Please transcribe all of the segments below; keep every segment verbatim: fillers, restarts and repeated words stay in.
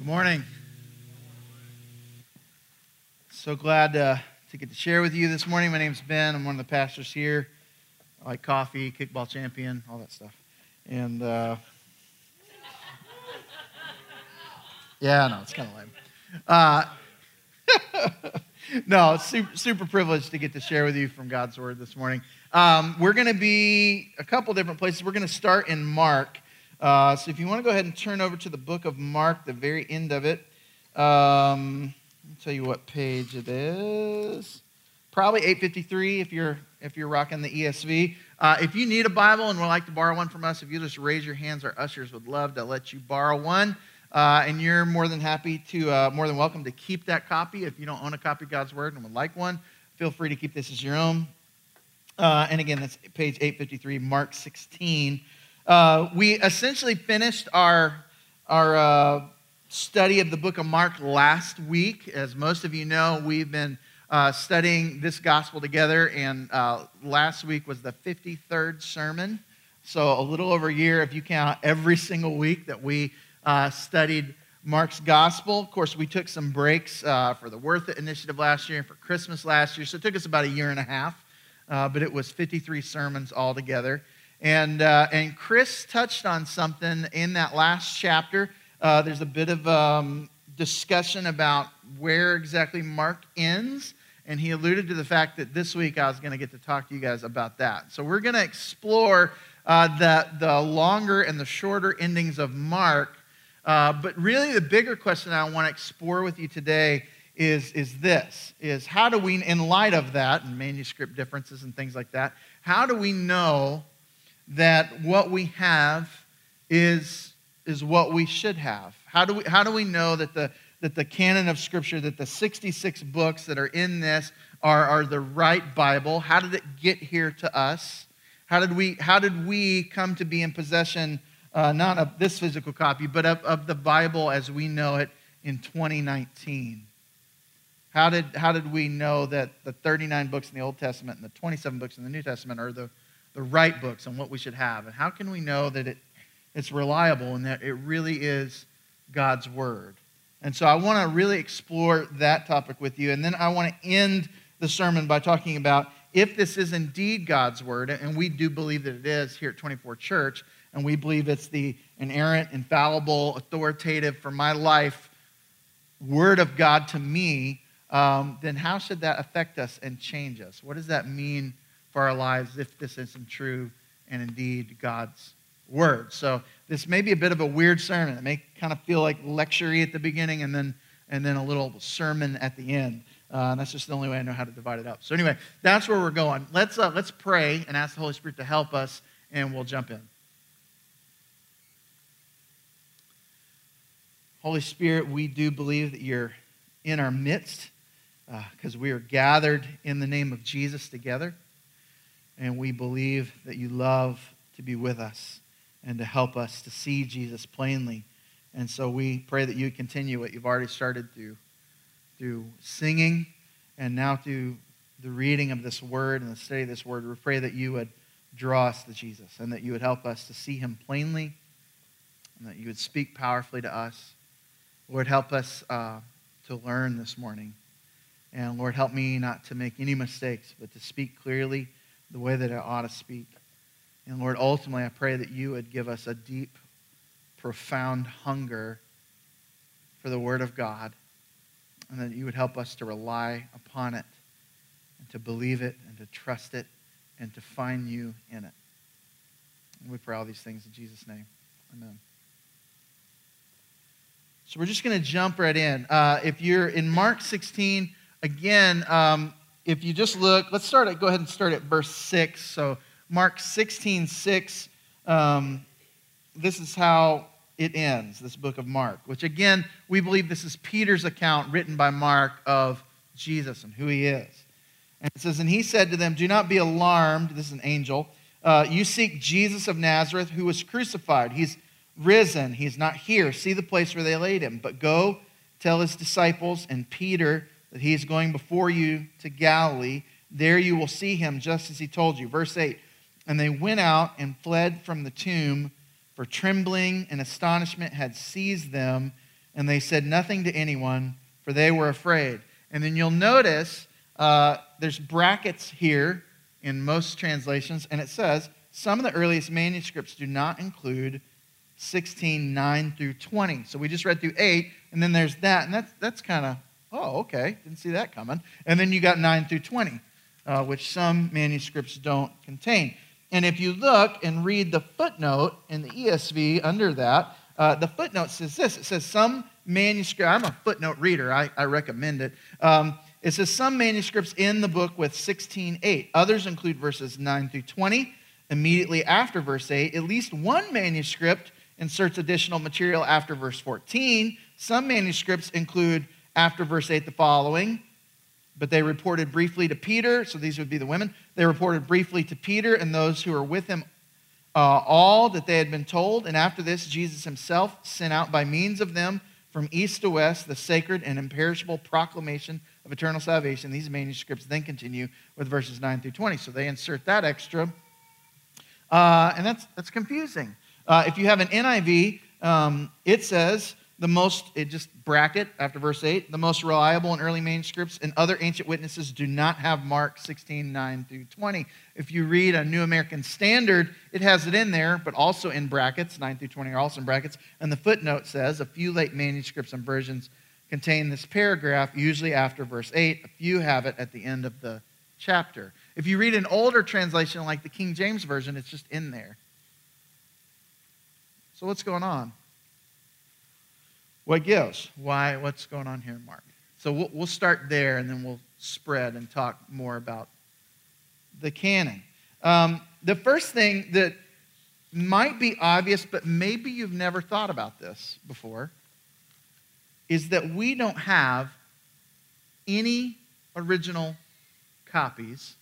Good morning. So glad uh, to get to share with you this morning. My name's Ben. I'm one of the pastors here. I like coffee, kickball champion, all that stuff. And uh, yeah, no, it's kind of lame. Uh, no, it's super, super privileged to get to share with you from God's Word this morning. Um, we're going to be a couple different places. We're going to start in Mark. Uh, so if you want to go ahead and turn over to the book of Mark, the very end of it, um, I'll tell you what page it is. Probably eight fifty-three if you're if you're rocking the E S V. Uh, if you need a Bible and would like to borrow one from us, if you just raise your hands, our ushers would love to let you borrow one. Uh, and you're more than happy to uh, more than welcome to keep that copy. If you don't own a copy of God's Word and would like one, feel free to keep this as your own. Uh, and again, that's page eight fifty-three, Mark sixteen. Uh, we essentially finished our, our uh, study of the book of Mark last week. As most of you know, we've been uh, studying this gospel together, and uh, last week was the fifty-third sermon. So a little over a year, if you count every single week that we uh, studied Mark's gospel. Of course, we took some breaks uh, for the Worth It initiative last year and for Christmas last year, so it took us about a year and a half, uh, but it was fifty-three sermons altogether. And uh, and Chris touched on something in that last chapter. Uh, there's a bit of um, discussion about where exactly Mark ends, and he alluded to the fact that this week I was going to get to talk to you guys about that. So we're going to explore uh, the, the longer and the shorter endings of Mark, uh, but really the bigger question I want to explore with you today is, is this, is how do we, in light of that, and manuscript differences and things like that, how do we know that what we have is, is what we should have? How do we, how do we know that the, that the canon of Scripture, that the sixty-six books that are in this are, are the right Bible? How did it get here to us? How did we, how did we come to be in possession, uh, not of this physical copy, but of, of the Bible as we know it in twenty nineteen? How did, how did we know that the thirty-nine books in the Old Testament and the twenty-seven books in the New Testament are the the right books on what we should have? And how can we know that it, it's reliable and that it really is God's Word? And so I want to really explore that topic with you. And then I want to end the sermon by talking about if this is indeed God's Word, and we do believe that it is here at twenty-four Church, and we believe it's the inerrant, infallible, authoritative for my life Word of God to me, um, then how should that affect us and change us? What does that mean for our lives if this isn't true and indeed God's Word? So this may be a bit of a weird sermon. It may kind of feel like lecture-y at the beginning and then and then a little sermon at the end. Uh, and that's just the only way I know how to divide it up. So anyway, that's where we're going. Let's uh, let's pray and ask the Holy Spirit to help us, and we'll jump in. Holy Spirit, we do believe that you're in our midst because uh, we are gathered in the name of Jesus together. And we believe that you love to be with us and to help us to see Jesus plainly. And so we pray that you continue what you've already started through, through singing and now through the reading of this Word and the study of this Word. We pray that you would draw us to Jesus and that you would help us to see him plainly and that you would speak powerfully to us. Lord, help us uh, to learn this morning. And Lord, help me not to make any mistakes, but to speak clearly the way that I ought to speak. And Lord, ultimately, I pray that you would give us a deep, profound hunger for the Word of God, and that you would help us to rely upon it, and to believe it, and to trust it, and to find you in it. And we pray all these things in Jesus' name. Amen. So we're just going to jump right in. Uh, if you're in Mark sixteen, again, um, if you just look, let's start at, go ahead and start at verse six. So Mark sixteen six, um, this is how it ends, this book of Mark, which again, we believe this is Peter's account written by Mark of Jesus and who he is. And it says, "And he said to them, 'Do not be alarmed,'" this is an angel, uh, "'you seek Jesus of Nazareth who was crucified. He's risen. He's not here. See the place where they laid him. But go tell his disciples and Peter that he is going before you to Galilee. There you will see him, just as he told you.'" Verse eight, "And they went out and fled from the tomb, for trembling and astonishment had seized them and they said nothing to anyone, for they were afraid. And then you'll notice uh, there's brackets here in most translations, and it says, some of the earliest manuscripts do not include sixteen, nine through twenty. So we just read through eight, and then there's that, and that's, that's kind of, oh, okay, didn't see that coming. And then you got nine through twenty, uh, which some manuscripts don't contain. And if you look and read the footnote in the E S V under that, uh, the footnote says this. It says some manuscript, I'm a footnote reader, I, I recommend it. Um, it says some manuscripts in the book with sixteen eight. Others include verses nine through twenty. Immediately after verse eight, at least one manuscript inserts additional material after verse fourteen. Some manuscripts include after verse eight the following, but they reported briefly to Peter, so these would be the women, they reported briefly to Peter and those who were with him uh, all that they had been told, and after this Jesus himself sent out by means of them from east to west the sacred and imperishable proclamation of eternal salvation. These manuscripts then continue with verses nine through twenty, so they insert that extra. Uh, and that's that's confusing. Uh, if you have an N I V, um, it says the most, it just bracket after verse eight, the most reliable in early manuscripts and other ancient witnesses do not have Mark sixteen, nine through twenty. If you read a New American Standard, it has it in there, but also in brackets, nine through twenty are also in brackets. And the footnote says a few late manuscripts and versions contain this paragraph, usually after verse eight. A few have it at the end of the chapter. If you read an older translation like the King James Version, it's just in there. So what's going on? What gives? Why? What's going on here, Mark? So we'll, we'll start there, and then we'll spread and talk more about the canon. Um, the first thing that might be obvious, but maybe you've never thought about this before, is that we don't have any original copies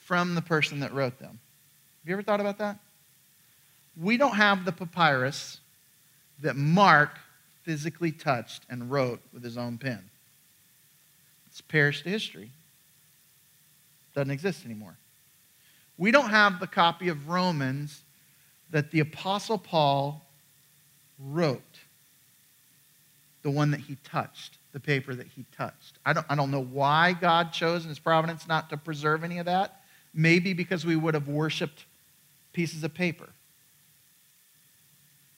from the person that wrote them. Have you ever thought about that? We don't have the papyrus that Mark physically touched and wrote with his own pen. It's perished to history. Doesn't exist anymore. We don't have the copy of Romans that the Apostle Paul wrote, the one that he touched, the paper that he touched. I don't, I don't know why God chose in his providence not to preserve any of that. Maybe because we would have worshipped pieces of paper.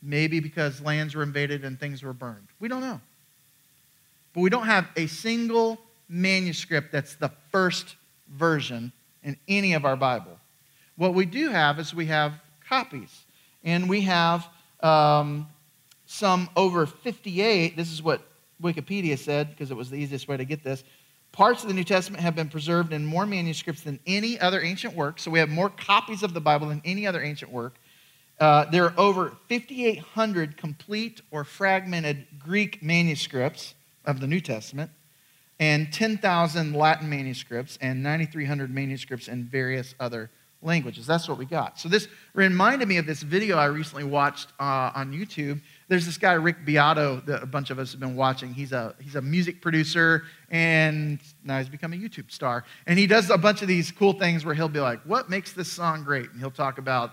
Maybe because lands were invaded and things were burned. We don't know. But we don't have a single manuscript that's the first version in any of our Bible. What we do have is we have copies. And we have um, some over fifty-eight. This is what Wikipedia said, because it was the easiest way to get this. Parts of the New Testament have been preserved in more manuscripts than any other ancient work. So we have more copies of the Bible than any other ancient work. Uh, there are over fifty-eight hundred complete or fragmented Greek manuscripts of the New Testament, and ten thousand Latin manuscripts, and nine thousand three hundred manuscripts in various other languages. That's what we got. So this reminded me of this video I recently watched uh, on YouTube. There's this guy, Rick Beato, that a bunch of us have been watching. He's a, he's a music producer, and now he's become a YouTube star. And he does a bunch of these cool things where he'll be like, what makes this song great? And he'll talk about,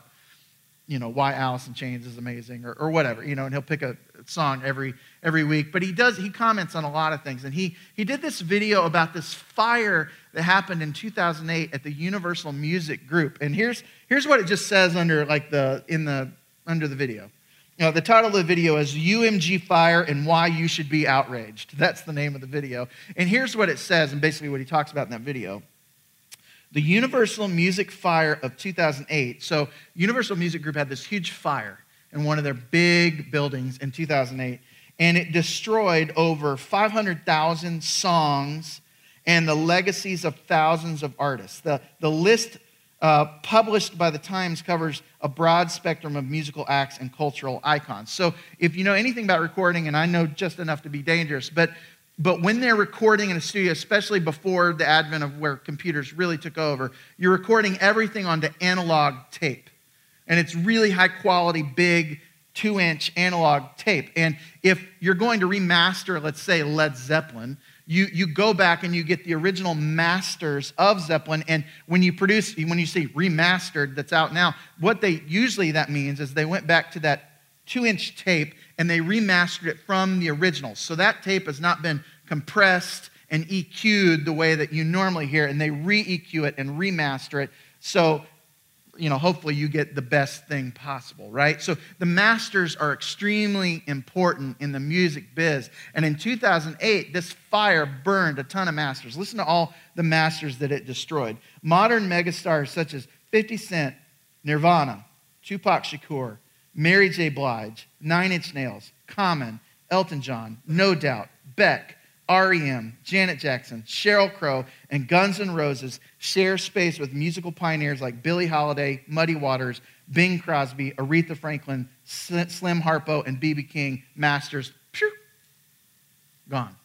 you know, why Alice in Chains is amazing, or, or whatever, you know, and he'll pick a song every every week. But he does, he comments on a lot of things. And he he did this video about this fire that happened in two thousand eight at the Universal Music Group. And here's here's what it just says under like the in the under the video. You know, the title of the video is U M G Fire and Why You Should Be Outraged. That's the name of the video. And here's what it says, and basically what he talks about in that video. The Universal Music Fire of two thousand eight. So Universal Music Group had this huge fire in one of their big buildings in two thousand eight, and it destroyed over five hundred thousand songs and the legacies of thousands of artists. The, the list uh, published by the Times covers a broad spectrum of musical acts and cultural icons. So if you know anything about recording, and I know just enough to be dangerous, but But when they're recording in a studio, especially before the advent of where computers really took over, you're recording everything onto analog tape. And it's really high-quality, big, two-inch analog tape. And if you're going to remaster, let's say, Led Zeppelin, you, you go back and you get the original masters of Zeppelin. And when you produce, when you see remastered that's out now, what they usually that means is they went back to that two-inch tape and they remastered it from the original. So that tape has not been compressed and E Q'd the way that you normally hear it, and they re-E Q it and remaster it. So, you know, hopefully you get the best thing possible, right? So the masters are extremely important in the music biz. And in two thousand eight, this fire burned a ton of masters. Listen to all the masters that it destroyed. Modern megastars such as fifty Cent, Nirvana, Tupac Shakur, Mary J. Blige, Nine Inch Nails, Common, Elton John, No Doubt, Beck, R E M, Janet Jackson, Sheryl Crow, and Guns N' Roses share space with musical pioneers like Billie Holiday, Muddy Waters, Bing Crosby, Aretha Franklin, Slim Harpo, and B B. King. Masters, phew, gone.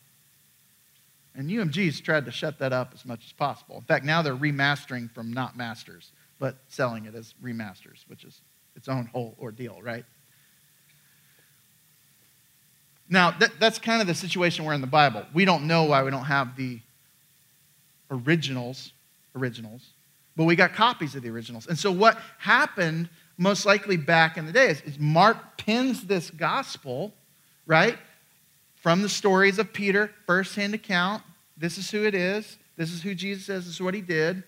And U M G's tried to shut that up as much as possible. In fact, now they're remastering from not masters, but selling it as remasters, which is its own whole ordeal, right? Now, that, that's kind of the situation we're in the Bible. We don't know why we don't have the originals, originals, but we got copies of the originals. And so what happened most likely back in the day is, is Mark pins this gospel, right, from the stories of Peter, first-hand account. This is who it is. This is who Jesus is. This is what he did.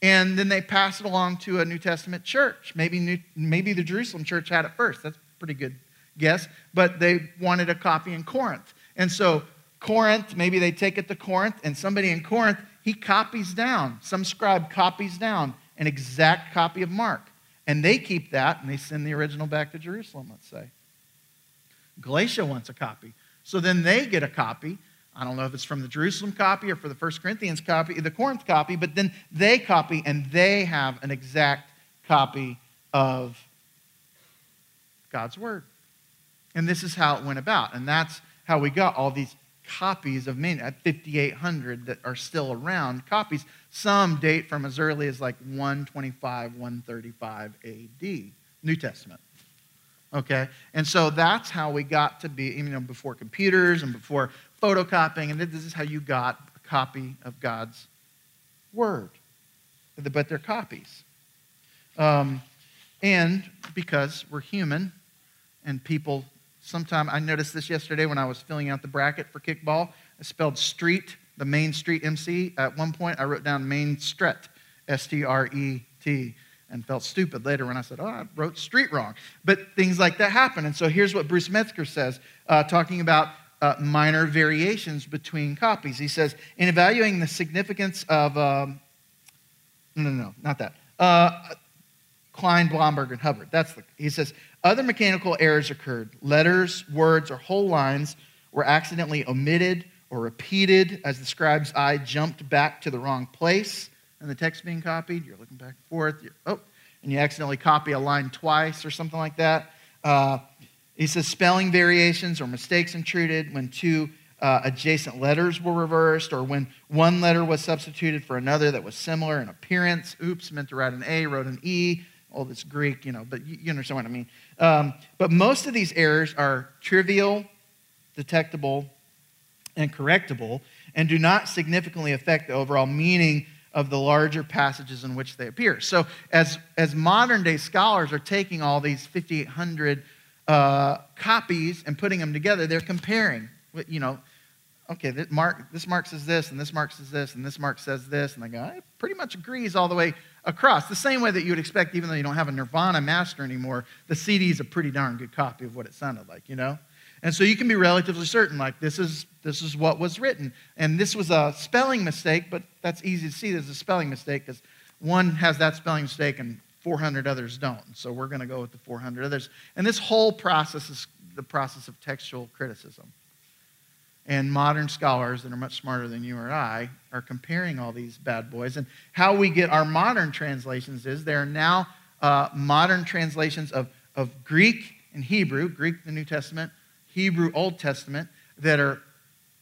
And then they pass it along to a New Testament church. Maybe, New, maybe the Jerusalem church had it first. That's pretty good guess, but they wanted a copy in Corinth. And so Corinth, maybe they take it to Corinth, and somebody in Corinth, he copies down, some scribe copies down an exact copy of Mark. And they keep that, and they send the original back to Jerusalem, let's say. Galatia wants a copy. So then they get a copy. I don't know if it's from the Jerusalem copy or for the First Corinthians copy, the Corinth copy, but then they copy, and they have an exact copy of God's word. And this is how it went about. And that's how we got all these copies of many, fifty-eight hundred that are still around, copies. Some date from as early as like one twenty-five, one thirty-five A D, New Testament. Okay? And so that's how we got to be, you know, before computers and before photocopying. And this is how you got a copy of God's word. But they're copies. Um, and because we're human and people... Sometime, I noticed this yesterday when I was filling out the bracket for kickball. I spelled street, the main street M C. At one point, I wrote down main stret, S T R E T, and felt stupid later when I said, oh, I wrote street wrong. But things like that happen. And so here's what Bruce Metzger says, uh, talking about uh, minor variations between copies. He says, in evaluating the significance of, um, no, no, no, not that, uh, Klein, Blomberg, and Hubbard. That's the, he says, other mechanical errors occurred. Letters, words, or whole lines were accidentally omitted or repeated as the scribe's eye jumped back to the wrong place and the text being copied. You're looking back and forth. You're, oh, and you accidentally copy a line twice or something like that. Uh, he says spelling variations or mistakes intruded when two uh, adjacent letters were reversed or when one letter was substituted for another that was similar in appearance. Oops, meant to write an A, wrote an E. All this Greek, you know, but you understand what I mean. Um, but most of these errors are trivial, detectable, and correctable, and do not significantly affect the overall meaning of the larger passages in which they appear. So as, as modern-day scholars are taking all these fifty-eight hundred uh, copies and putting them together, they're comparing, you know, okay, this Mark, this Mark says this, and this Mark says this, and this Mark says this, and they go, it pretty much agrees all the way across. The same way that you would expect, even though you don't have a Nirvana master anymore, the C D is a pretty darn good copy of what it sounded like, you know? And so you can be relatively certain, like, this is this is what was written. And this was a spelling mistake, but that's easy to see there's a spelling mistake because one has that spelling mistake and four hundred others don't. So we're going to go with the four hundred others. And this whole process is the process of textual criticism. And modern scholars that are much smarter than you or I are comparing all these bad boys. And how we get our modern translations is there are now uh, modern translations of, of Greek and Hebrew, Greek the New Testament, Hebrew Old Testament, that are,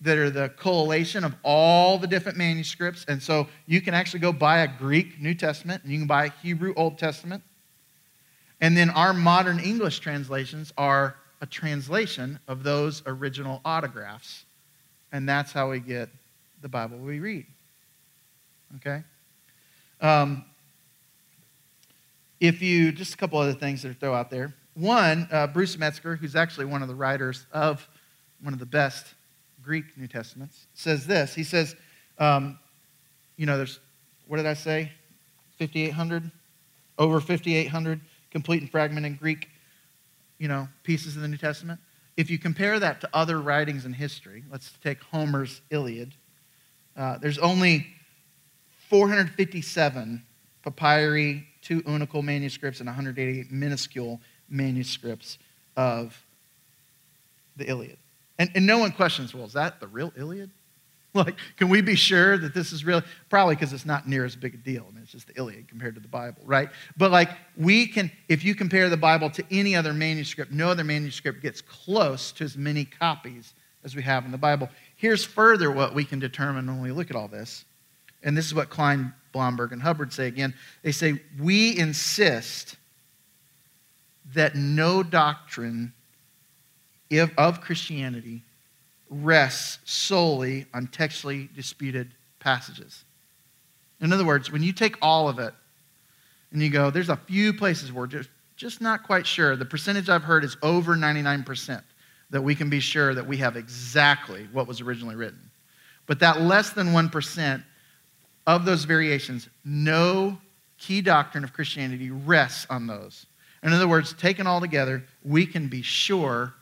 that are the collation of all the different manuscripts. And so you can actually go buy a Greek New Testament, and you can buy a Hebrew Old Testament. And then our modern English translations are a translation of those original autographs. And that's how we get the Bible we read, okay? Um, if you, just a couple other things that are throw out there. One, uh, Bruce Metzger, who's actually one of the writers of one of the best Greek New Testaments, says this. He says, um, you know, there's, what did I say? fifty-eight hundred? Over fifty-eight hundred complete and fragmented Greek, you know, pieces in the New Testament. If you compare that to other writings in history, let's take Homer's Iliad, uh, there's only four hundred fifty-seven papyri, two unical manuscripts, and one hundred eighty-eight minuscule manuscripts of the Iliad. And, and no one questions, well, is that the real Iliad? Like, can we be sure that this is real? Probably because it's not near as big a deal. I mean, it's just the Iliad compared to the Bible, right? But like, we can, if you compare the Bible to any other manuscript, no other manuscript gets close to as many copies as we have in the Bible. Here's further what we can determine when we look at all this. And this is what Klein, Blomberg, and Hubbard say again. They say, we insist that no doctrine of Christianity rests solely on textually disputed passages. In other words, when you take all of it and you go, there's a few places where we're just not quite sure. The percentage I've heard is over ninety-nine percent that we can be sure that we have exactly what was originally written. But that less than one percent of those variations, no key doctrine of Christianity rests on those. In other words, taken all together, we can be sure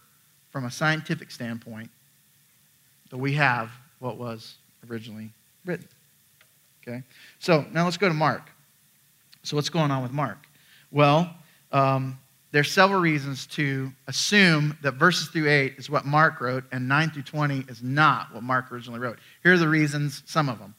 from a scientific standpoint that we have what was originally written, okay? So now let's go to Mark. So what's going on with Mark? Well, um, there's several reasons to assume that verses through eight is what Mark wrote and nine through twenty is not what Mark originally wrote. Here are the reasons, some of them.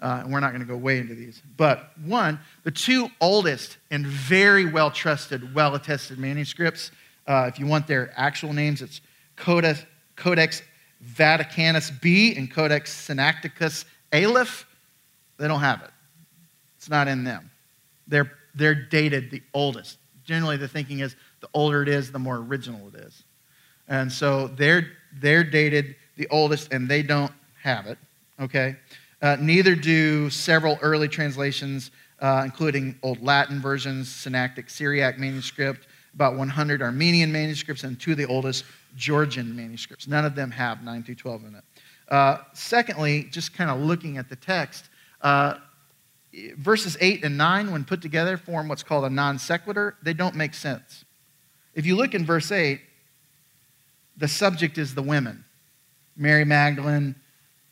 Uh, and we're not going to go way into these. But one, the two oldest and very well-trusted, well-attested manuscripts, uh, if you want their actual names, it's Codex, Codex Vaticanus B and Codex Sinaiticus Aleph. They don't have it. It's not in them. They're, they're dated the oldest. Generally, the thinking is the older it is, the more original it is. And so they're, they're dated the oldest, and they don't have it, okay? Uh, neither do several early translations, uh, including Old Latin versions, Synactic Syriac manuscript, about one hundred Armenian manuscripts, and two of the oldest Georgian manuscripts. None of them have nine through twelve in it. Uh, secondly, just kind of looking at the text, uh, verses eight and nine, when put together, form what's called a non sequitur. They don't make sense. If you look in verse eight, the subject is the women, Mary Magdalene,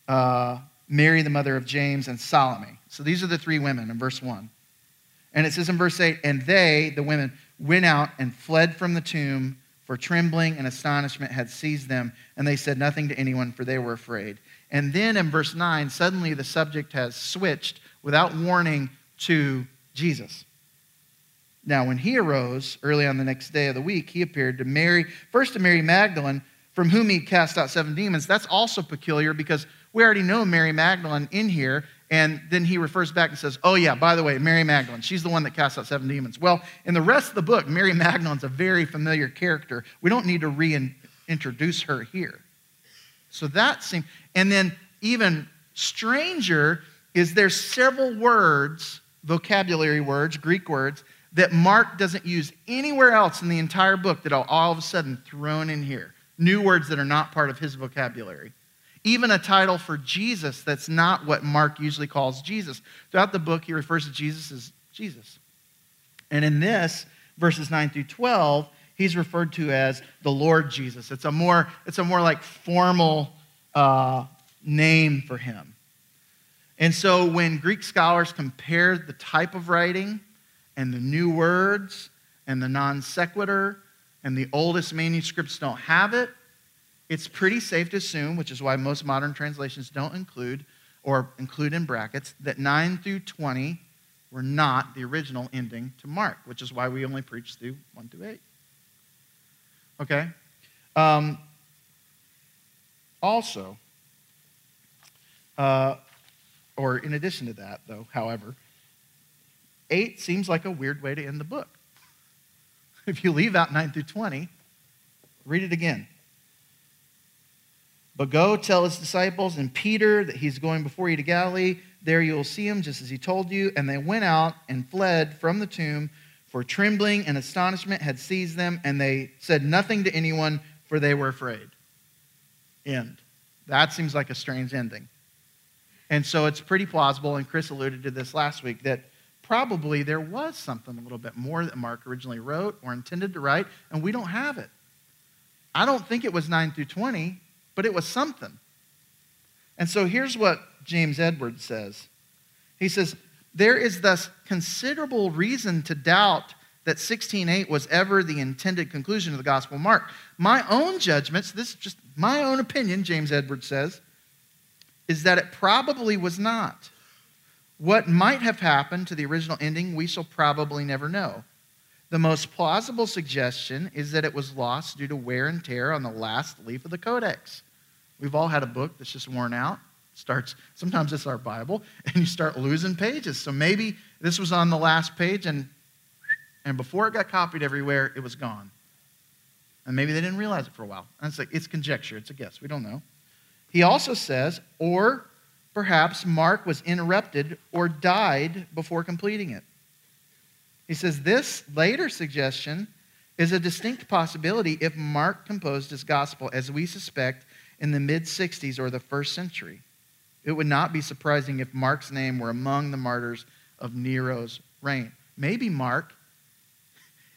uh, Mary, the mother of James, and Salome. So these are the three women in verse one. And it says in verse eight, and they, the women, went out and fled from the tomb, for trembling and astonishment had seized them, and they said nothing to anyone, for they were afraid. And then in verse nine, suddenly the subject has switched without warning to Jesus. Now, when he arose early on the next day of the week, he appeared to Mary, first to Mary Magdalene, from whom he cast out seven demons. That's also peculiar because we already know Mary Magdalene in here, and then he refers back and says, oh yeah, by the way, Mary Magdalene, she's the one that casts out seven demons. Well, in the rest of the book, Mary Magdalene's a very familiar character. We don't need to reintroduce her here. So that seems, and then even stranger is there's several words, vocabulary words, Greek words, that Mark doesn't use anywhere else in the entire book that are all of a sudden thrown in here. New words that are not part of his vocabulary. Even a title for Jesus that's not what Mark usually calls Jesus. Throughout the book, he refers to Jesus as Jesus. And in this, verses nine through twelve, he's referred to as the Lord Jesus. It's a more, it's a more like formal uh, name for him. And so when Greek scholars compare the type of writing and the new words and the non sequitur and the oldest manuscripts don't have it, it's pretty safe to assume, which is why most modern translations don't include or include in brackets, that nine through twenty were not the original ending to Mark, which is why we only preach through one through eight. Okay? Um, also, uh, or in addition to that, though, however, eight seems like a weird way to end the book. If you leave out nine through twenty, read it again. But go tell his disciples and Peter that he's going before you to Galilee. There you will see him, just as he told you. And they went out and fled from the tomb, for trembling and astonishment had seized them, and they said nothing to anyone, for they were afraid. End. That seems like a strange ending. And so it's pretty plausible, and Chris alluded to this last week, that probably there was something a little bit more that Mark originally wrote or intended to write, and we don't have it. I don't think it was nine through twenty, but it was something. And so here's what James Edwards says. He says, there is thus considerable reason to doubt that sixteen eight was ever the intended conclusion of the Gospel of Mark. My own judgments, this is just my own opinion, James Edwards says, is that it probably was not. What might have happened to the original ending, we shall probably never know. The most plausible suggestion is that it was lost due to wear and tear on the last leaf of the codex. We've all had a book that's just worn out. Starts, sometimes it's our Bible, and you start losing pages. So maybe this was on the last page, and, and before it got copied everywhere, it was gone. And maybe they didn't realize it for a while. And it's like, it's conjecture, it's a guess, we don't know. He also says, or perhaps Mark was interrupted or died before completing it. He says, this later suggestion is a distinct possibility if Mark composed his gospel, as we suspect, in the mid sixties or the first century. It would not be surprising if Mark's name were among the martyrs of Nero's reign. Maybe Mark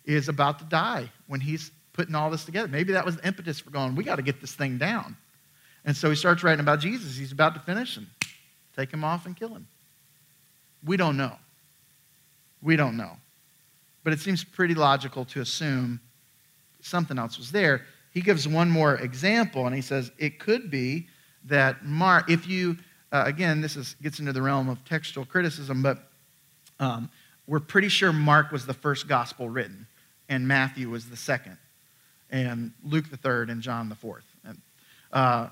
is about to die when he's putting all this together. Maybe that was the impetus for going, we got to get this thing down. And so he starts writing about Jesus. He's about to finish and take him off and kill him. We don't know. We don't know. But it seems pretty logical to assume something else was there. He gives one more example, and he says it could be that Mark, if you, uh, again, this is, gets into the realm of textual criticism, but um, we're pretty sure Mark was the first gospel written, and Matthew was the second, and Luke the third, and John the fourth. And, uh,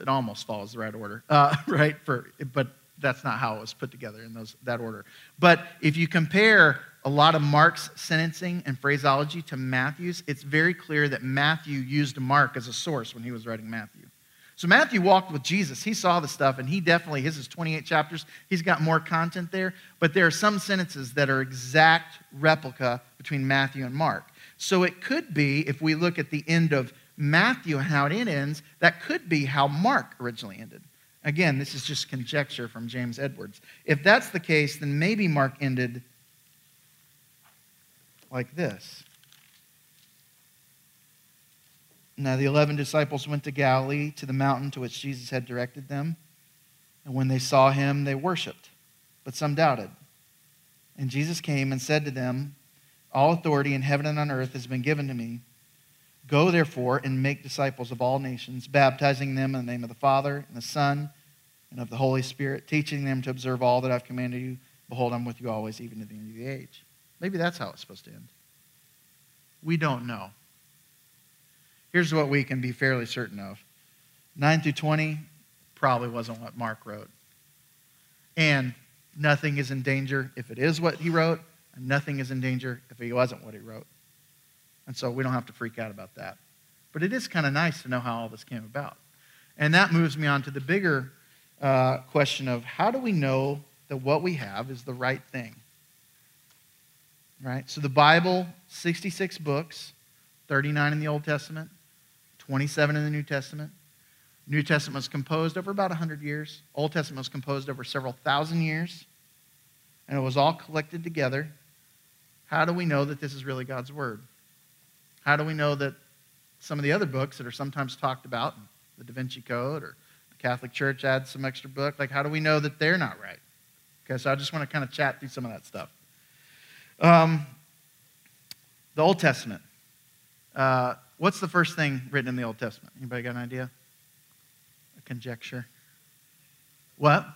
it almost follows the right order, uh, right? For but that's not how it was put together in those that order. But if you compare a lot of Mark's sentencing and phraseology to Matthew's, it's very clear that Matthew used Mark as a source when he was writing Matthew. So Matthew walked with Jesus. He saw the stuff, and he definitely, his is twenty-eight chapters. He's got more content there, but there are some sentences that are exact replica between Matthew and Mark. So it could be, if we look at the end of Matthew and how it ends, that could be how Mark originally ended. Again, this is just conjecture from James Edwards. If that's the case, then maybe Mark ended like this. Now the eleven disciples went to Galilee, to the mountain to which Jesus had directed them. And when they saw him, they worshiped, but some doubted. And Jesus came and said to them, all authority in heaven and on earth has been given to me. Go therefore and make disciples of all nations, baptizing them in the name of the Father, and the Son, and of the Holy Spirit, teaching them to observe all that I've commanded you. Behold, I'm with you always, even to the end of the age. Maybe that's how it's supposed to end. We don't know. Here's what we can be fairly certain of. nine through twenty probably wasn't what Mark wrote. And nothing is in danger if it is what he wrote, and nothing is in danger if it wasn't what he wrote. And so we don't have to freak out about that. But it is kind of nice to know how all this came about. And that moves me on to the bigger uh, question of how do we know that what we have is the right thing? Right? So the Bible, sixty-six books, thirty-nine in the Old Testament, twenty-seven in the New Testament. New Testament was composed over about one hundred years. Old Testament was composed over several thousand years. And it was all collected together. How do we know that this is really God's Word? How do we know that some of the other books that are sometimes talked about, the Da Vinci Code or the Catholic Church adds some extra book, like how do we know that they're not right? Okay, so I just want to kind of chat through some of that stuff. Um, the Old Testament. Uh, what's the first thing written in the Old Testament? Anybody got an idea? A conjecture? What?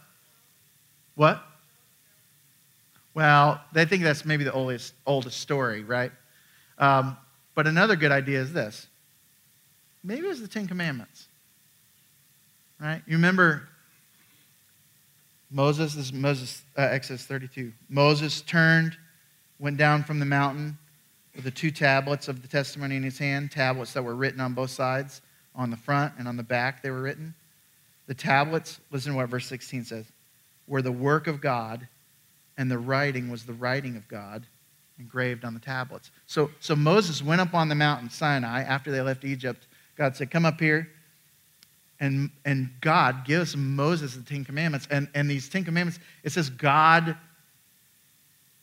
What? Well, they think that's maybe the oldest, oldest story, right? Um, but another good idea is this. Maybe it was the Ten Commandments, right? You remember Moses, this is Moses, uh, Exodus thirty-two. Moses turned, went down from the mountain with the two tablets of the testimony in his hand, tablets that were written on both sides, on the front and on the back they were written. The tablets, listen to what verse sixteen says, were the work of God, and the writing was the writing of God, engraved on the tablets. So, so Moses went up on the mountain Sinai after they left Egypt. God said, come up here. And, and God gives Moses the Ten Commandments. And, and these Ten Commandments, it says God,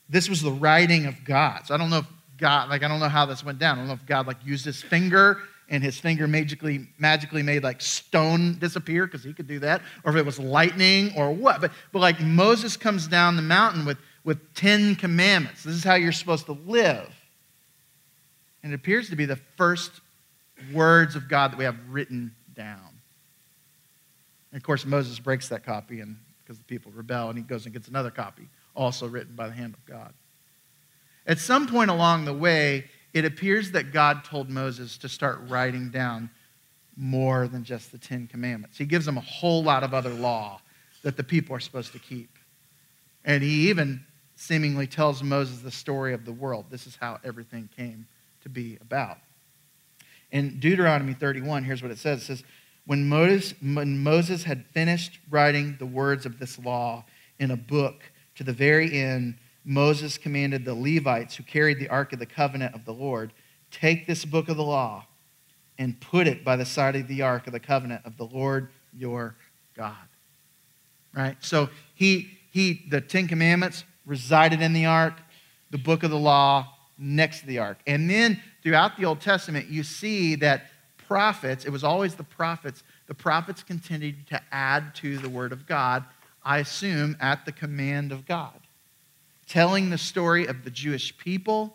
this was the writing of God. So I don't know if God, like I don't know how this went down. I don't know if God like used his finger and his finger magically, magically made like stone disappear because he could do that, or if it was lightning or what. But, but like Moses comes down the mountain with, with Ten Commandments. This is how you're supposed to live. And it appears to be the first words of God that we have written down. And of course, Moses breaks that copy and because the people rebel, and he goes and gets another copy, also written by the hand of God. At some point along the way, it appears that God told Moses to start writing down more than just the Ten Commandments. He gives them a whole lot of other law that the people are supposed to keep. And he even seemingly tells Moses the story of the world. This is how everything came to be about. In Deuteronomy thirty-one, here's what it says. It says, When Moses, when Moses had finished writing the words of this law in a book, to the very end, Moses commanded the Levites who carried the Ark of the Covenant of the Lord, take this book of the law and put it by the side of the Ark of the Covenant of the Lord your God. Right? So he, he the Ten Commandments resided in the Ark, the book of the law next to the Ark. And then throughout the Old Testament, you see that prophets, it was always the prophets, the prophets continued to add to the word of God, I assume at the command of God, telling the story of the Jewish people,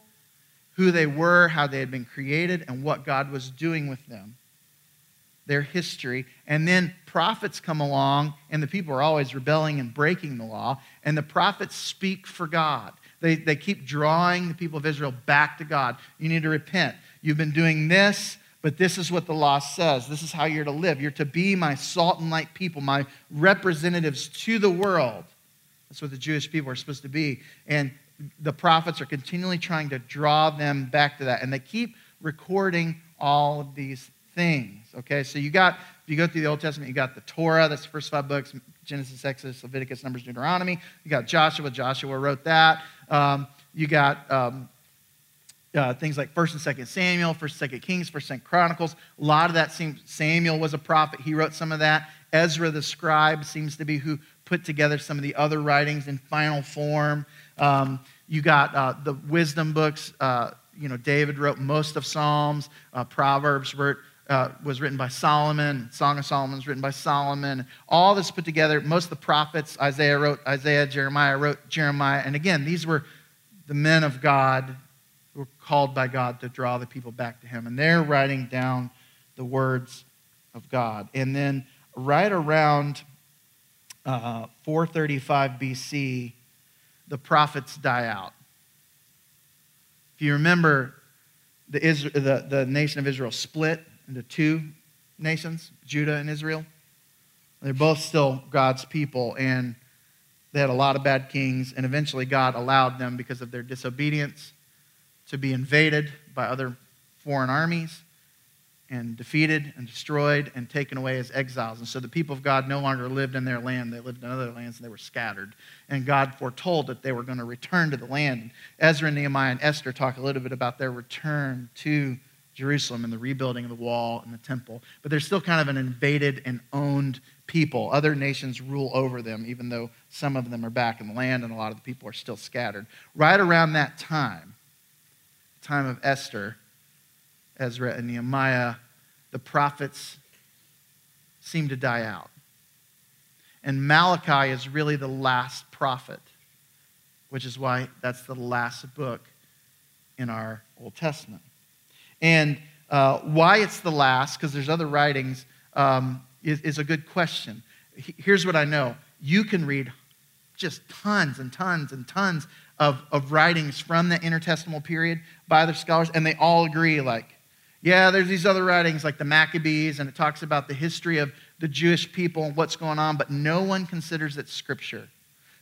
who they were, how they had been created, and what God was doing with them, their history. And then prophets come along, and the people are always rebelling and breaking the law, and the prophets speak for God. They, they keep drawing the people of Israel back to God. You need to repent. You've been doing this, but this is what the law says. This is how you're to live. You're to be my salt and light people, my representatives to the world. That's what the Jewish people are supposed to be. And the prophets are continually trying to draw them back to that. And they keep recording all of these things. Okay, so you got, if you go through the Old Testament, you got the Torah, that's the first five books, Genesis, Exodus, Leviticus, Numbers, Deuteronomy. You got Joshua. Joshua wrote that. Um, you got... Um, Uh, things like first and second Samuel, first and second Kings, first and second Chronicles. A lot of that seems, Samuel was a prophet. He wrote some of that. Ezra the scribe seems to be who put together some of the other writings in final form. Um, you got uh, the wisdom books. Uh, you know, David wrote most of Psalms. Uh, Proverbs wrote, uh, was written by Solomon. Song of Solomon was written by Solomon. All this put together. Most of the prophets, Isaiah wrote Isaiah, Jeremiah wrote Jeremiah. And again, these were the men of God were called by God to draw the people back to him. And they're writing down the words of God. And then right around uh, four thirty-five B C, the prophets die out. If you remember, the, Israel, the, the nation of Israel split into two nations, Judah and Israel. They're both still God's people, and they had a lot of bad kings, and eventually God allowed them, because of their disobedience, to be invaded by other foreign armies and defeated and destroyed and taken away as exiles. And so the people of God no longer lived in their land. They lived in other lands, and they were scattered. And God foretold that they were going to return to the land. Ezra, Nehemiah, and Esther talk a little bit about their return to Jerusalem and the rebuilding of the wall and the temple. But they're still kind of an invaded and owned people. Other nations rule over them, even though some of them are back in the land and a lot of the people are still scattered. Right around that time, time of Esther, Ezra, and Nehemiah, the prophets seem to die out. And Malachi is really the last prophet, which is why that's the last book in our Old Testament. And uh, why it's the last, because there's other writings, um, is, is a good question. Here's what I know. You can read just tons and tons and tons Of, of writings from the intertestamental period by other scholars, and they all agree, like, yeah, there's these other writings like the Maccabees, and it talks about the history of the Jewish people and what's going on, but no one considers it scripture.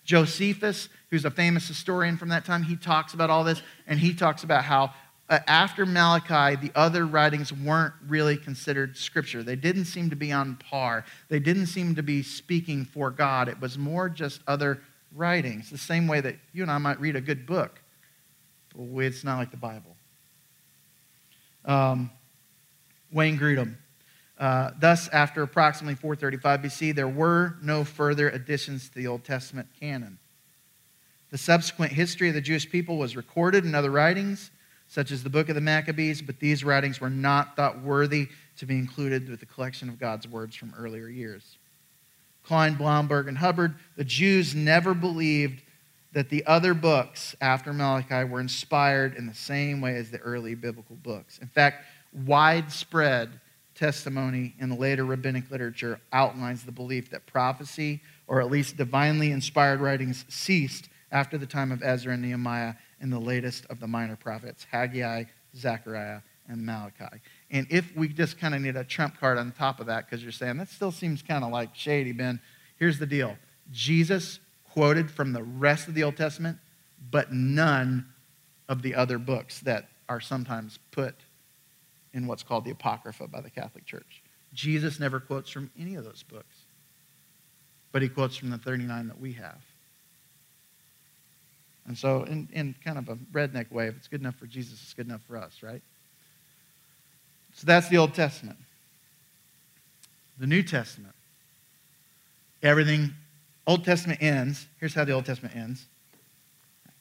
Josephus, who's a famous historian from that time, he talks about all this, and he talks about how uh, after Malachi, the other writings weren't really considered scripture. They didn't seem to be on par. They didn't seem to be speaking for God. It was more just other writings, the same way that you and I might read a good book, Well, it's not like the Bible. Um, Wayne Grudem. Uh, Thus, after approximately four thirty-five B C, there were no further additions to the Old Testament canon. The subsequent history of the Jewish people was recorded in other writings, such as the Book of the Maccabees, but these writings were not thought worthy to be included with the collection of God's words from earlier years. Klein, Blomberg, and Hubbard, the Jews never believed that the other books after Malachi were inspired in the same way as the early biblical books. In fact, widespread testimony in the later rabbinic literature outlines the belief that prophecy, or at least divinely inspired writings, ceased after the time of Ezra and Nehemiah and the latest of the minor prophets, Haggai, Zechariah, and Malachi. And if we just kind of need a trump card on top of that, because you're saying, that still seems kind of like shady, Ben. Here's the deal. Jesus quoted from the rest of the Old Testament, but none of the other books that are sometimes put in what's called the Apocrypha by the Catholic Church. Jesus never quotes from any of those books, but he quotes from the thirty-nine that we have. And so in, in kind of a redneck way, if it's good enough for Jesus, it's good enough for us, right? So that's the Old Testament. The New Testament. Everything, Old Testament ends. Here's how the Old Testament ends.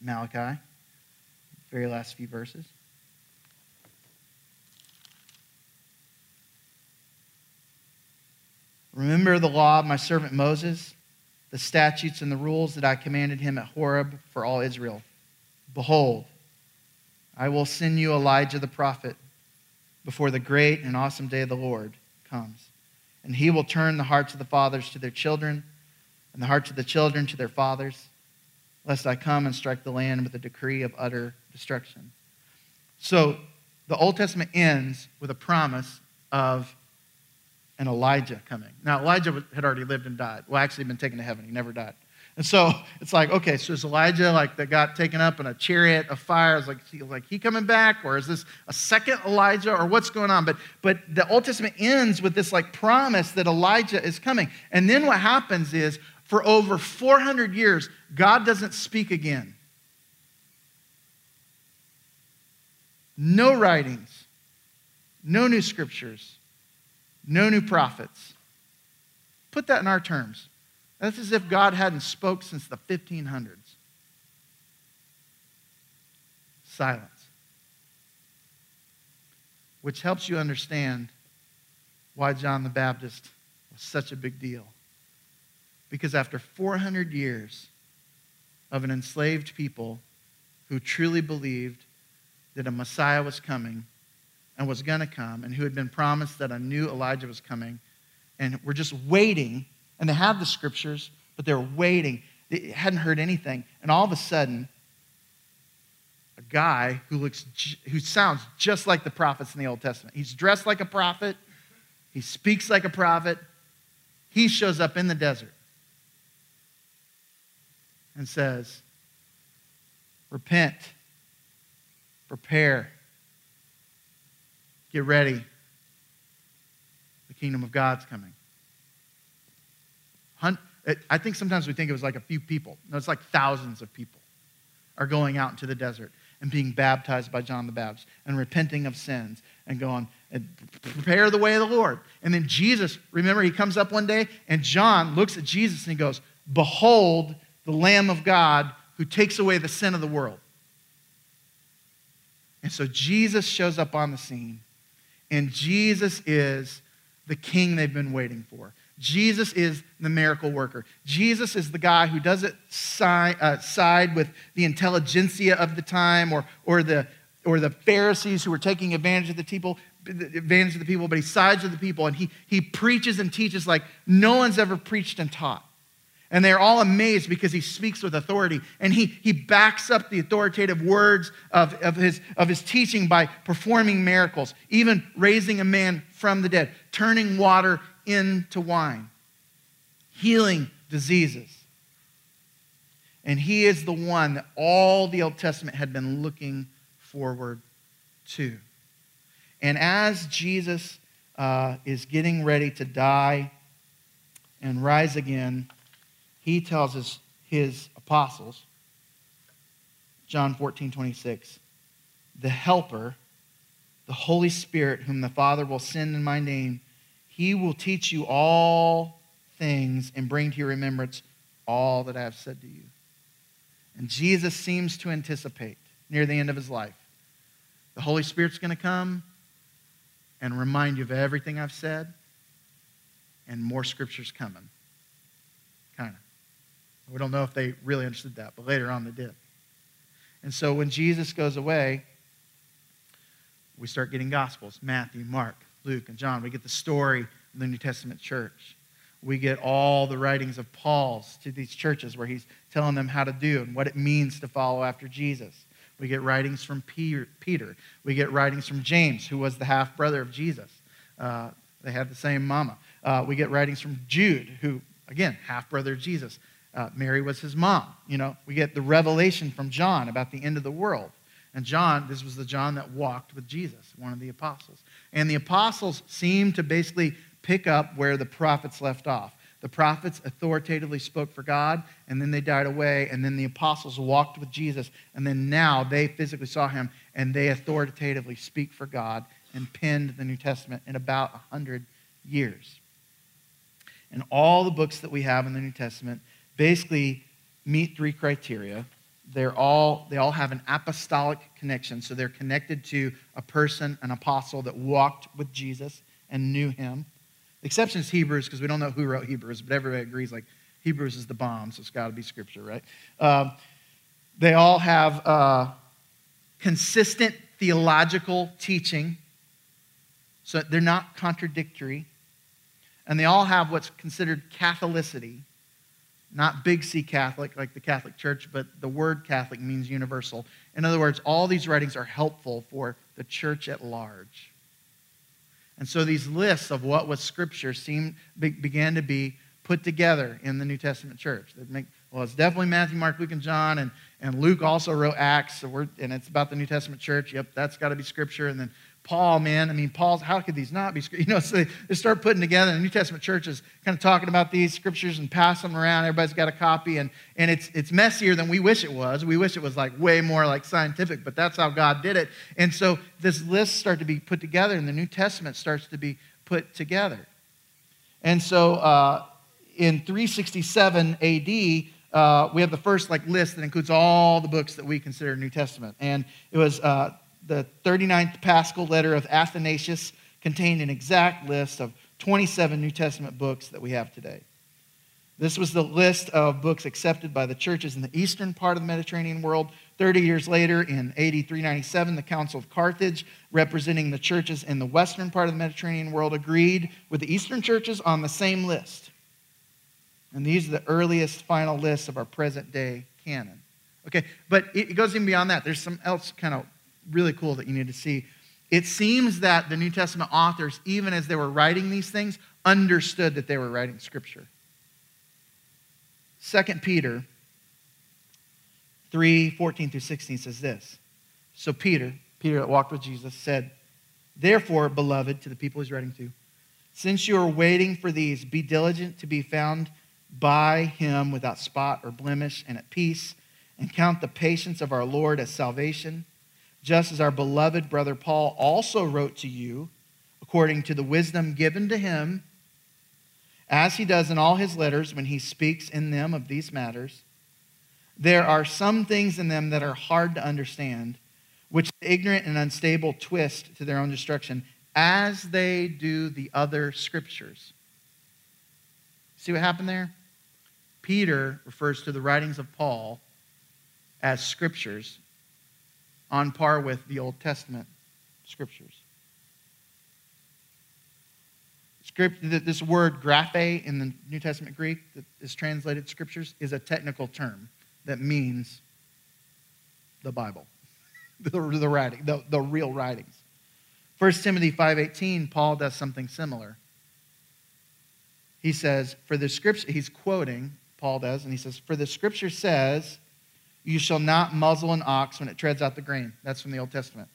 Malachi, very last few verses. Remember the law of my servant Moses, the statutes and the rules that I commanded him at Horeb for all Israel. Behold, I will send you Elijah the prophet before the great and awesome day of the Lord comes. And he will turn the hearts of the fathers to their children and the hearts of the children to their fathers, lest I come and strike the land with a decree of utter destruction. So the Old Testament ends with a promise of an Elijah coming. Now, Elijah had already lived and died. Well, actually, been taken to heaven. He never died. And so it's like, okay, so is Elijah like that got taken up in a chariot of fire? Is like, is he, like he coming back, or is this a second Elijah, or what's going on? But but the Old Testament ends with this like promise that Elijah is coming. And then what happens is for over four hundred years, God doesn't speak again. No writings, no new scriptures, no new prophets. Put that in our terms. That's as if God hadn't spoke since the fifteen hundreds. Silence. Which helps you understand why John the Baptist was such a big deal. Because after four hundred years of an enslaved people who truly believed that a Messiah was coming and was going to come, and who had been promised that a new Elijah was coming, and were just waiting. And they have the scriptures, but they're waiting. They hadn't heard anything. And all of a sudden, a guy who looks, who sounds just like the prophets in the Old Testament. He's dressed like a prophet. He speaks like a prophet. He shows up in the desert and says, repent, prepare, get ready. The kingdom of God's coming. I think sometimes we think it was like a few people. No, it's like thousands of people are going out into the desert and being baptized by John the Baptist and repenting of sins and going, and prepare the way of the Lord. And then Jesus, remember, he comes up one day and John looks at Jesus and he goes, behold, the Lamb of God who takes away the sin of the world. And so Jesus shows up on the scene, and Jesus is the king they've been waiting for. Jesus is the miracle worker. Jesus is the guy who doesn't side, uh, side with the intelligentsia of the time or, or, the, or the Pharisees who were taking advantage of the people, advantage of the people, but he sides with the people, and he, he preaches and teaches like no one's ever preached and taught. And they're all amazed because he speaks with authority. And he, he backs up the authoritative words of, of, his, of his teaching by performing miracles, even raising a man from the dead, turning water into wine, healing diseases. And he is the one that all the Old Testament had been looking forward to. And as Jesus uh, is getting ready to die and rise again, he tells his, his apostles, John fourteen, twenty-six, the helper, the Holy Spirit, whom the Father will send in my name. He will teach you all things and bring to your remembrance all that I have said to you. And Jesus seems to anticipate near the end of his life, the Holy Spirit's going to come and remind you of everything I've said, and more scripture's coming. Kind of. We don't know if they really understood that, but later on they did. And so when Jesus goes away, we start getting Gospels, Matthew, Mark, Luke, and John. We get the story of the New Testament church. We get all the writings of Paul's to these churches where he's telling them how to do and what it means to follow after Jesus. We get writings from Peter. We get writings from James, who was the half-brother of Jesus. Uh, they had the same mama. Uh, we get writings from Jude, who, again, half-brother of Jesus. Uh, Mary was his mom. You know, we get the revelation from John about the end of the world. And John, this was the John that walked with Jesus, one of the apostles. And the apostles seem to basically pick up where the prophets left off. The prophets authoritatively spoke for God, and then they died away, and then the apostles walked with Jesus, and then now they physically saw him, and they authoritatively speak for God and penned the New Testament in about one hundred years. And all the books that we have in the New Testament basically meet three criteria. They're all, they all have an apostolic connection, so they're connected to a person, an apostle that walked with Jesus and knew him. The exception is Hebrews, because we don't know who wrote Hebrews, but everybody agrees, like, Hebrews is the bomb, so it's got to be scripture, right? Um, they all have uh, consistent theological teaching, so they're not contradictory, and they all have what's considered Catholicity. Not big C Catholic, like the Catholic Church, but the word Catholic means universal. In other words, all these writings are helpful for the church at large. And so these lists of what was scripture seemed, began to be put together in the New Testament church. They'd make, well, it's definitely Matthew, Mark, Luke, and John, and, and Luke also wrote Acts, so we're, and it's about the New Testament church. Yep, that's got to be scripture. And then Paul, man, I mean, Paul's, how could these not be scripture? You know, so they start putting together, and the New Testament church is kind of talking about these scriptures and passing them around. Everybody's got a copy, and, and it's it's messier than we wish it was. We wish it was like way more like scientific, but that's how God did it. And so this list starts to be put together, and the New Testament starts to be put together. And so uh, in three sixty-seven A D, uh, we have the first like list that includes all the books that we consider New Testament. And it was... Uh, The thirty-ninth Paschal letter of Athanasius contained an exact list of twenty-seven New Testament books that we have today. This was the list of books accepted by the churches in the eastern part of the Mediterranean world. thirty years later, in A D three ninety-seven, the Council of Carthage, representing the churches in the western part of the Mediterranean world, agreed with the eastern churches on the same list. And these are the earliest final lists of our present-day canon. Okay, but it goes even beyond that. There's some else kind of really cool that you need to see. It seems that the New Testament authors, even as they were writing these things, understood that they were writing scripture. Second Peter three, fourteen through sixteen says this. So Peter, Peter that walked with Jesus, said, "Therefore, beloved," to the people he's writing to, "since you are waiting for these, be diligent to be found by him without spot or blemish and at peace, and count the patience of our Lord as salvation, just as our beloved brother Paul also wrote to you, according to the wisdom given to him, as he does in all his letters when he speaks in them of these matters. There are some things in them that are hard to understand, which the ignorant and unstable twist to their own destruction, as they do the other scriptures." See what happened there? Peter refers to the writings of Paul as scriptures, on par with the Old Testament scriptures. Script, this word graphe in the New Testament Greek that is translated scriptures is a technical term that means the Bible, the, the, writing, the, the real writings. First Timothy five eighteen, Paul does something similar. He says, for the scripture, he's quoting, Paul does, and he says, "For the scripture says, you shall not muzzle an ox when it treads out the grain." That's from the Old Testament.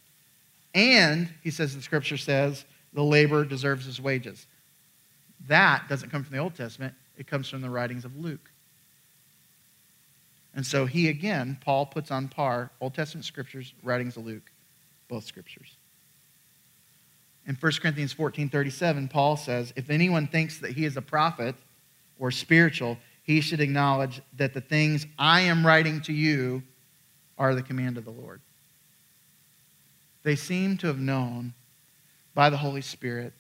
And, he says, the scripture says, the laborer deserves his wages. That doesn't come from the Old Testament. It comes from the writings of Luke. And so he, again, Paul puts on par Old Testament scriptures, writings of Luke. both scriptures. In First Corinthians fourteen thirty-seven, Paul says, if anyone thinks that he is a prophet or spiritual, he should acknowledge that the things I am writing to you are the command of the Lord. They seem to have known by the Holy Spirit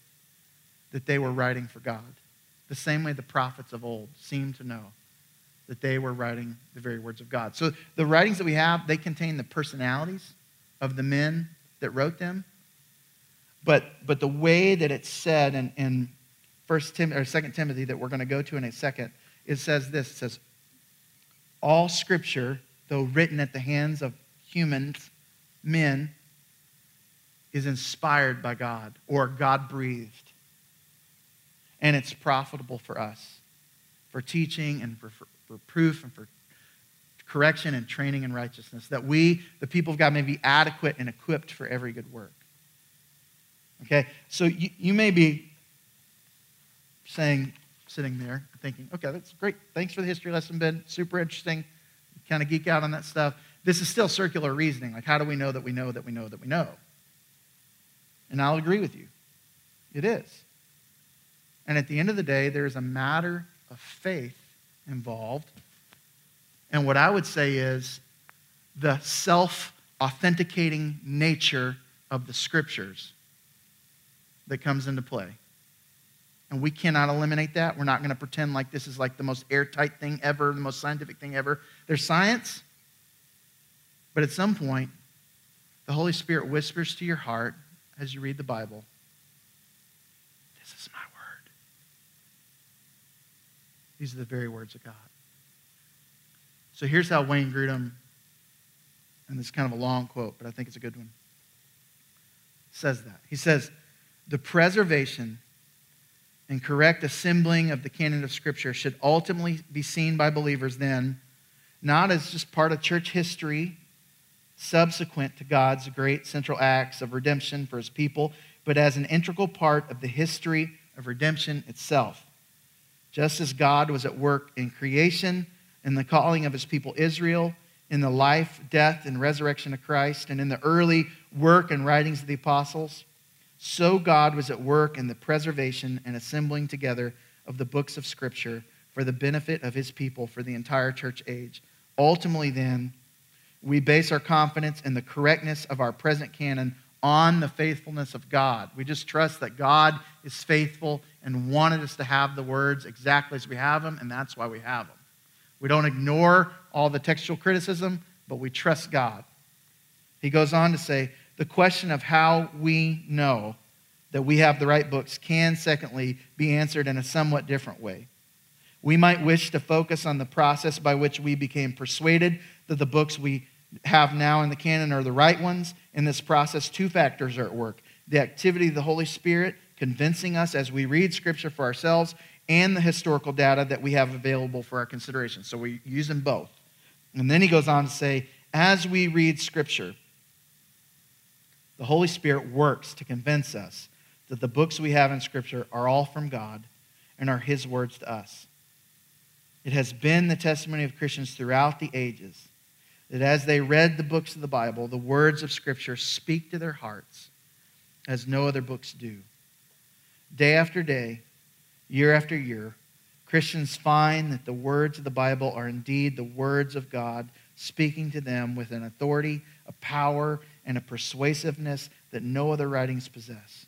that they were writing for God, the same way the prophets of old seemed to know that they were writing the very words of God. So the writings that we have, they contain the personalities of the men that wrote them, but, but the way that it's said in, in First Tim, or Second Timothy that we're going to go to in a second, it says this, it says, all scripture, though written at the hands of humans, men, is inspired by God, or God-breathed. And it's profitable for us, for teaching and for, for, for proof and for correction and training in righteousness, that we, the people of God, may be adequate and equipped for every good work. Okay, so you, you may be saying, sitting there, thinking, okay, that's great. Thanks for the history lesson, Ben. Super interesting. Kind of geek out on that stuff. This is still circular reasoning. Like, how do we know that we know that we know that we know? And I'll agree with you. It is. And at the end of the day, there is a matter of faith involved. And what I would say is the self-authenticating nature of the scriptures that comes into play. And we cannot eliminate that. We're not going to pretend like this is like the most airtight thing ever, the most scientific thing ever. There's science, but at some point, the Holy Spirit whispers to your heart as you read the Bible, this is my word. These are the very words of God. So here's how Wayne Grudem, and this is kind of a long quote, but I think it's a good one, says that. He says, the preservation and correct assembling of the canon of Scripture should ultimately be seen by believers then, not as just part of church history subsequent to God's great central acts of redemption for his people, but as an integral part of the history of redemption itself. Just as God was at work in creation, in the calling of his people Israel, in the life, death, and resurrection of Christ, and in the early work and writings of the apostles, so God was at work in the preservation and assembling together of the books of Scripture for the benefit of his people for the entire church age. Ultimately then, we base our confidence in the correctness of our present canon on the faithfulness of God. We just trust that God is faithful and wanted us to have the words exactly as we have them, and that's why we have them. We don't ignore all the textual criticism, but we trust God. He goes on to say, the question of how we know that we have the right books can, secondly, be answered in a somewhat different way. We might wish to focus on the process by which we became persuaded that the books we have now in the canon are the right ones. In this process, two factors are at work. The activity of the Holy Spirit convincing us as we read Scripture for ourselves and the historical data that we have available for our consideration. So we use them both. And then he goes on to say, as we read Scripture, the Holy Spirit works to convince us that the books we have in Scripture are all from God and are his words to us. It has been the testimony of Christians throughout the ages that as they read the books of the Bible, the words of Scripture speak to their hearts as no other books do. Day after day, year after year, Christians find that the words of the Bible are indeed the words of God speaking to them with an authority, a power, and a persuasiveness that no other writings possess.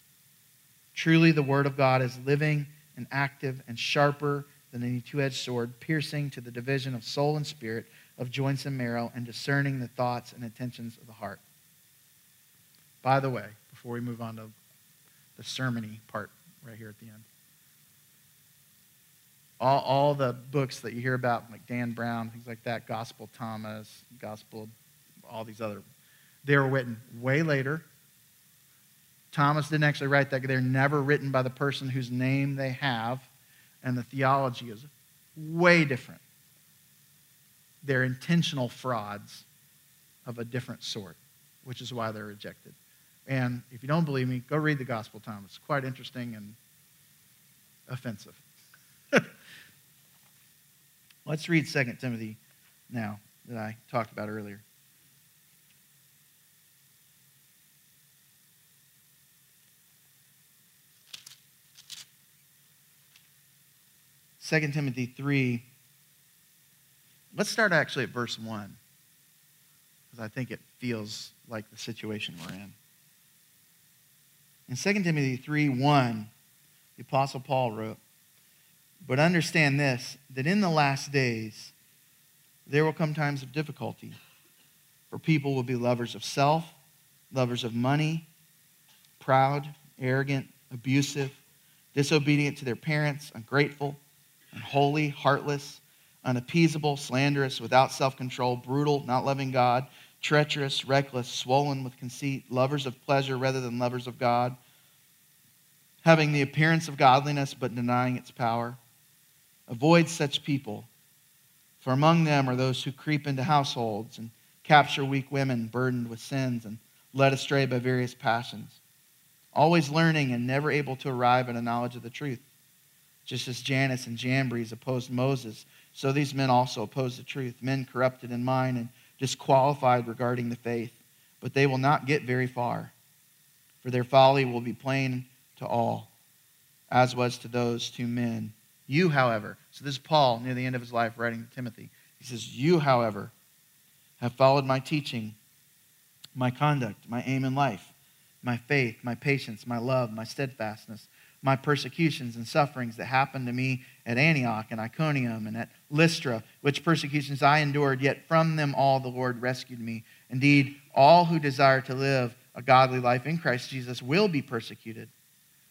Truly, the Word of God is living and active and sharper than any two-edged sword, piercing to the division of soul and spirit, of joints and marrow, and discerning the thoughts and intentions of the heart. By the way, before we move on to the sermony part right here at the end, all, all the books that you hear about, like Dan Brown, things like that, Gospel of Thomas, Gospel, all these other they were written way later. Thomas didn't actually write that. They're never written by the person whose name they have, and the theology is way different. They're intentional frauds of a different sort, which is why they're rejected. And if you don't believe me, go read the Gospel of Thomas. It's quite interesting and offensive. Let's read Second Timothy now that I talked about earlier. Second Timothy three. Let's start actually at verse one, because I think it feels like the situation we're in. In Second Timothy three, one, the Apostle Paul wrote, "But understand this, that in the last days there will come times of difficulty, for people will be lovers of self, lovers of money, proud, arrogant, abusive, disobedient to their parents, ungrateful, unholy, heartless, unappeasable, slanderous, without self-control, brutal, not loving God, treacherous, reckless, swollen with conceit, lovers of pleasure rather than lovers of God, having the appearance of godliness but denying its power. Avoid such people, for among them are those who creep into households and capture weak women burdened with sins and led astray by various passions, always learning and never able to arrive at a knowledge of the truth. Just as Janus and Jambres opposed Moses, so these men also oppose the truth, men corrupted in mind and disqualified regarding the faith, but they will not get very far, for their folly will be plain to all, as was to those two men. You, however," so this is Paul near the end of his life writing to Timothy. He says, "You, however, have followed my teaching, my conduct, my aim in life, my faith, my patience, my love, my steadfastness, my persecutions and sufferings that happened to me at Antioch and Iconium and at Lystra, which persecutions I endured, yet from them all the Lord rescued me. Indeed, all who desire to live a godly life in Christ Jesus will be persecuted,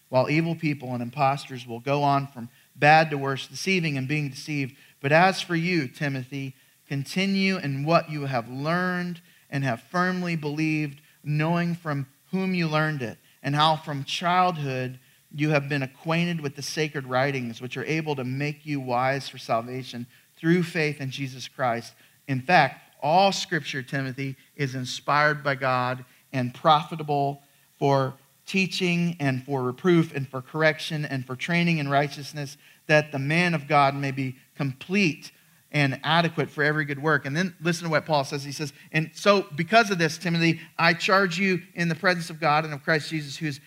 while evil people and impostors will go on from bad to worse, deceiving and being deceived. But as for you, Timothy, continue in what you have learned and have firmly believed, knowing from whom you learned it, and how from childhood you have been acquainted with the sacred writings, which are able to make you wise for salvation through faith in Jesus Christ. In fact, all Scripture, Timothy, is inspired by God and profitable for teaching and for reproof and for correction and for training in righteousness, that the man of God may be complete and adequate for every good work." And then listen to what Paul says. He says, "And so because of this, Timothy, I charge you in the presence of God and of Christ Jesus, who is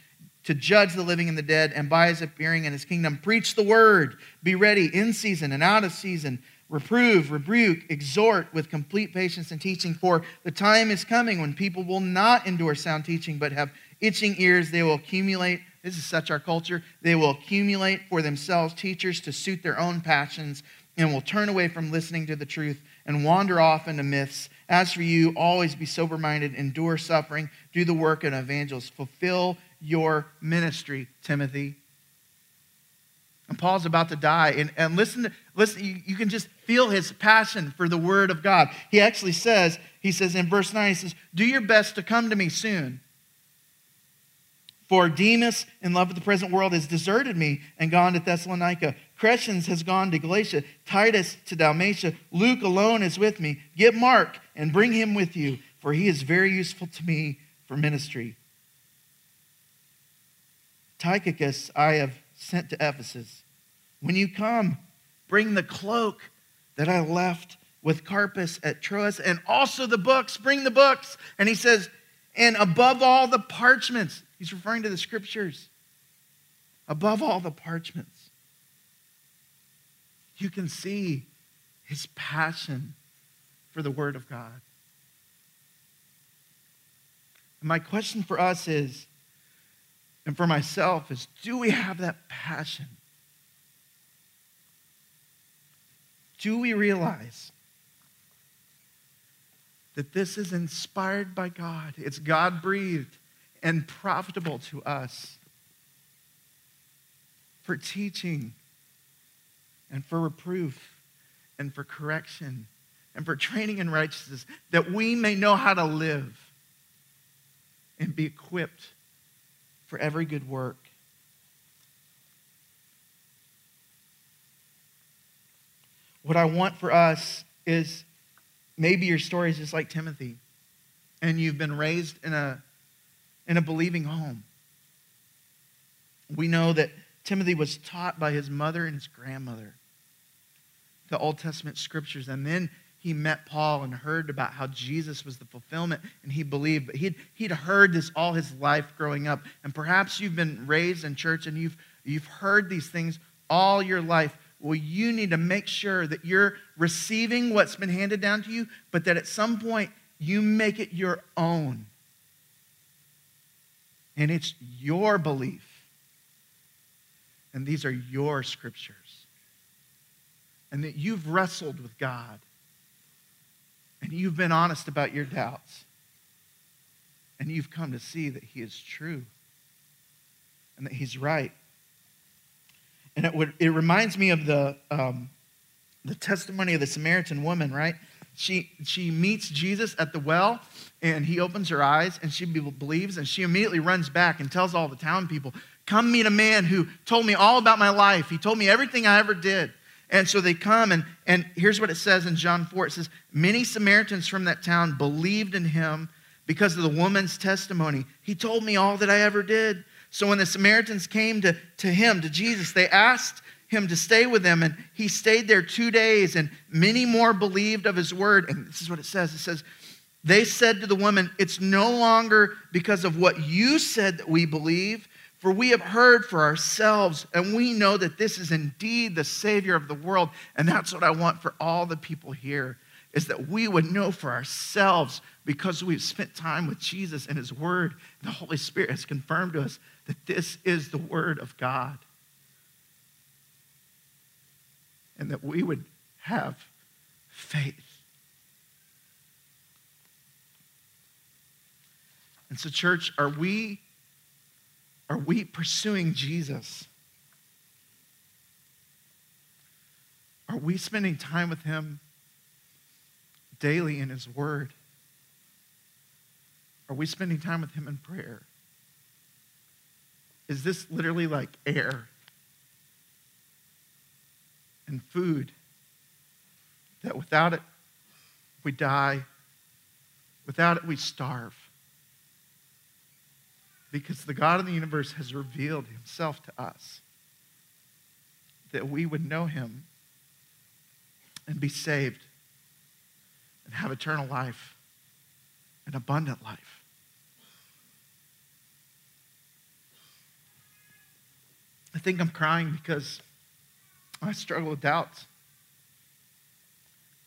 to judge the living and the dead, and by his appearing in his kingdom, preach the word. Be ready in season and out of season. Reprove, rebuke, exhort with complete patience and teaching. For the time is coming when people will not endure sound teaching, but have itching ears. They will accumulate," this is such our culture, "they will accumulate for themselves teachers to suit their own passions, and will turn away from listening to the truth and wander off into myths. As for you, always be sober-minded, endure suffering, do the work of an evangelist, fulfill your ministry, Timothy." And Paul's about to die. And, and listen, to, listen you, you can just feel his passion for the word of God. He actually says, he says in verse nine, he says, "Do your best to come to me soon. For Demas, in love with the present world, has deserted me and gone to Thessalonica. Crescens has gone to Galatia, Titus to Dalmatia. Luke alone is with me. Get Mark and bring him with you, for he is very useful to me for ministry. Tychicus I have sent to Ephesus. When you come, bring the cloak that I left with Carpus at Troas, and also the books." Bring the books. And he says, "And above all the parchments." He's referring to the scriptures. Above all the parchments. You can see his passion for the word of God. And my question for us is, and for myself is, do we have that passion? Do we realize that this is inspired by God? It's God-breathed and profitable to us for teaching and for reproof and for correction and for training in righteousness, that we may know how to live and be equipped for every good work. What I want for us is, maybe your story is just like Timothy, and you've been raised in a, in a believing home. We know that Timothy was taught by his mother and his grandmother the Old Testament scriptures, and then he met Paul and heard about how Jesus was the fulfillment, and he believed. But he'd, he'd heard this all his life growing up. And perhaps you've been raised in church and you've, you've heard these things all your life. well, you need to make sure that you're receiving what's been handed down to you, but that at some point you make it your own. And it's your belief. And these are your scriptures. And that you've wrestled with God. And you've been honest about your doubts. And you've come to see that he is true. And that he's right. And it would, it reminds me of the um, the testimony of the Samaritan woman, right? She she meets Jesus at the well, and he opens her eyes, and she believes, and she immediately runs back and tells all the town people, come meet a man who told me all about my life. He told me everything I ever did. And so they come, and, and here's what it says in John four. It says, many Samaritans from that town believed in him because of the woman's testimony. He told me all that I ever did. So when the Samaritans came to, to him, to Jesus, they asked him to stay with them, and he stayed there two days, and many more believed of his word. And this is what it says. It says, they said to the woman, it's no longer because of what you said that we believe, for we have heard for ourselves, and we know that this is indeed the Savior of the world. And that's what I want for all the people here, is that we would know for ourselves, because we've spent time with Jesus and his word. The Holy Spirit has confirmed to us that this is the word of God. And that we would have faith. And so, church, are we, are we pursuing Jesus? Are we spending time with him daily in his word? Are we spending time with him in prayer? Is this literally like air and food, that without it we die, without it we starve? Because the God of the universe has revealed himself to us, that we would know him and be saved and have eternal life, an abundant life. I think I'm crying because I struggle with doubts.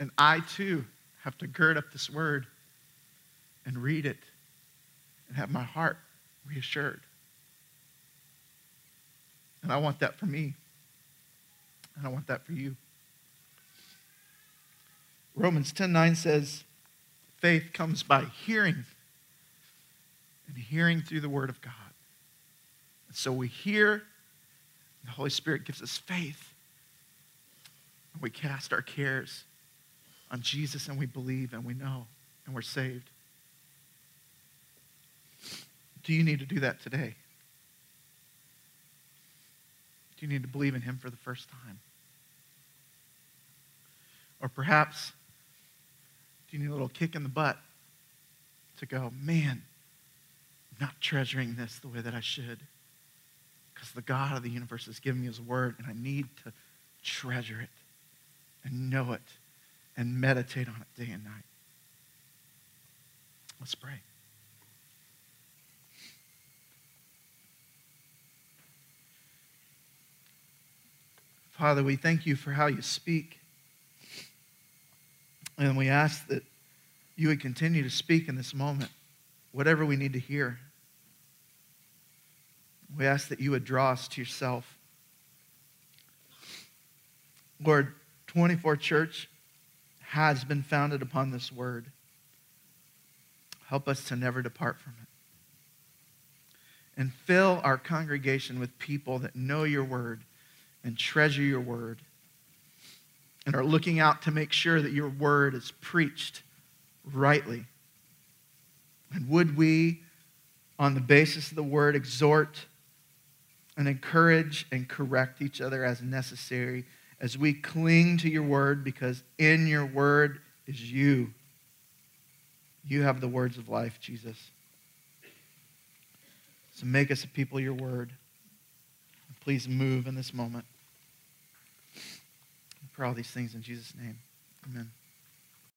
And I, too, have to gird up this word and read it and have my heart reassured. And I want that for me. And I want that for you. Romans ten nine says, faith comes by hearing, and hearing through the word of God. And so we hear. The Holy Spirit gives us faith. And we cast our cares on Jesus, and we believe, and we know, and we're saved. Do you need to do that today? Do you need to believe in him for the first time? Or perhaps, do you need a little kick in the butt to go, man, I'm not treasuring this the way that I should? Because the God of the universe has given me his word, and I need to treasure it and know it and meditate on it day and night. Let's pray. Father, we thank you for how you speak. And we ask that you would continue to speak in this moment, whatever we need to hear. We ask that you would draw us to yourself. Lord, twenty-four Church has been founded upon this word. Help us to never depart from it. And fill our congregation with people that know your word and treasure your word and are looking out to make sure that your word is preached rightly. And would we, on the basis of the word, exhort and encourage and correct each other as necessary, as we cling to your word, because in your word is you. You have the words of life, Jesus. So make us a people your word. Please move in this moment. I pray all these things in Jesus' name. Amen.